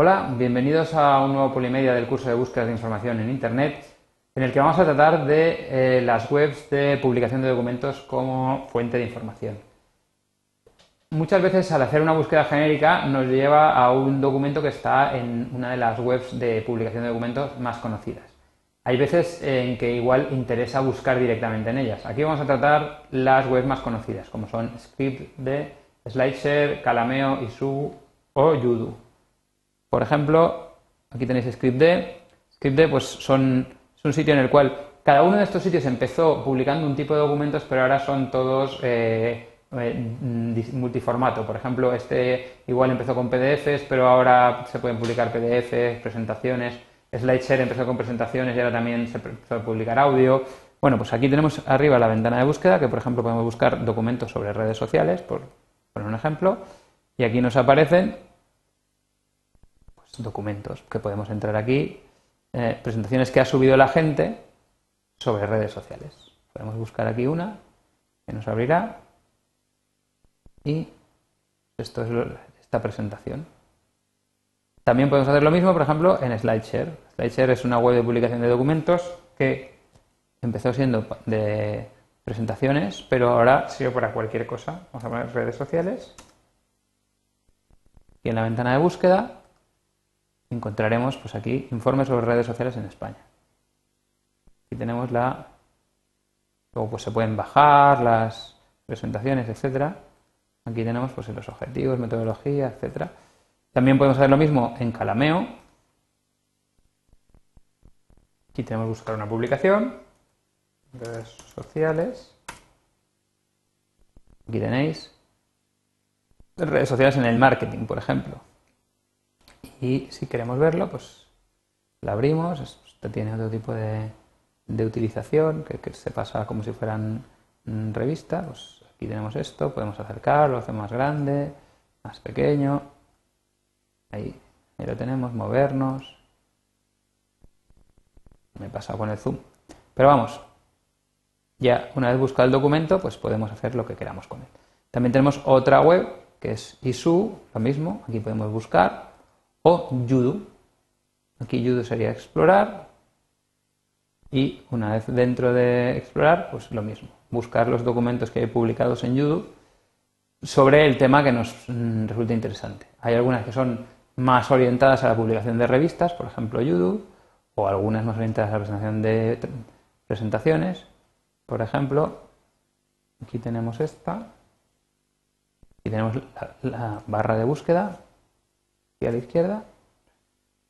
Hola, bienvenidos a un nuevo Polimedia del curso de búsqueda de información en Internet, en el que vamos a tratar de las webs de publicación de documentos como fuente de información. Muchas veces al hacer una búsqueda genérica nos lleva a un documento que está en una de las webs de publicación de documentos más conocidas. Hay veces en que igual interesa buscar directamente en ellas. Aquí vamos a tratar las webs más conocidas, como son Scribd, Slideshare, Calameo, Issuu o Yudu. Por ejemplo, aquí tenéis Scribd. Scribd pues es un sitio en el cual cada uno de estos sitios empezó publicando un tipo de documentos, pero ahora son todos multiformato. Por ejemplo, este igual empezó con PDFs, pero ahora se pueden publicar PDFs, presentaciones. Slideshare empezó con presentaciones y ahora también se empezó a publicar audio. Bueno, pues aquí tenemos arriba la ventana de búsqueda, que por ejemplo podemos buscar documentos sobre redes sociales, por poner un ejemplo, y aquí nos aparecen documentos que podemos entrar aquí, presentaciones que ha subido la gente sobre redes sociales. Podemos buscar aquí una que nos abrirá y esto es esta presentación. También podemos hacer lo mismo, por ejemplo, en Slideshare. Slideshare es una web de publicación de documentos que empezó siendo de presentaciones, pero ahora sirve para cualquier cosa. Vamos a poner redes sociales y en la ventana de búsqueda encontraremos pues aquí informes sobre redes sociales en España. Aquí tenemos luego pues se pueden bajar las presentaciones, etcétera. Aquí tenemos pues los objetivos, metodología, etcétera. También podemos hacer lo mismo en Calameo. Aquí tenemos buscar una publicación, redes sociales. Aquí tenéis redes sociales en el marketing, por ejemplo. Y si queremos verlo, pues la abrimos. Esto tiene otro tipo de utilización que se pasa como si fueran revistas. Pues aquí tenemos esto, podemos acercarlo, lo hacemos más grande, más pequeño. Ahí lo tenemos, movernos. Me he pasado con el zoom. Pero vamos, ya una vez buscado el documento, pues podemos hacer lo que queramos con él. También tenemos otra web que es Issuu, lo mismo, aquí podemos buscar. O Yudu. Aquí Yudu sería explorar y una vez dentro de explorar, pues lo mismo, buscar los documentos que hay publicados en Yudu sobre el tema que nos resulte interesante. Hay algunas que son más orientadas a la publicación de revistas, por ejemplo Yudu, o algunas más orientadas a la presentación de presentaciones, por ejemplo, aquí tenemos esta, aquí tenemos la barra de búsqueda. Y a la izquierda,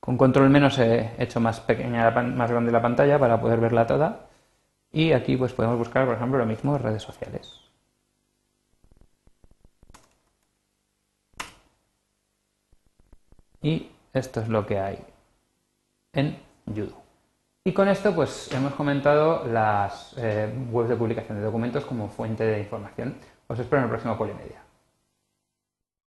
con control menos he hecho más pequeña, más grande la pantalla para poder verla toda, y aquí pues podemos buscar por ejemplo lo mismo redes sociales. Y esto es lo que hay en Yudu. Y con esto pues hemos comentado las webs de publicación de documentos como fuente de información. Os espero en el próximo Polimedia.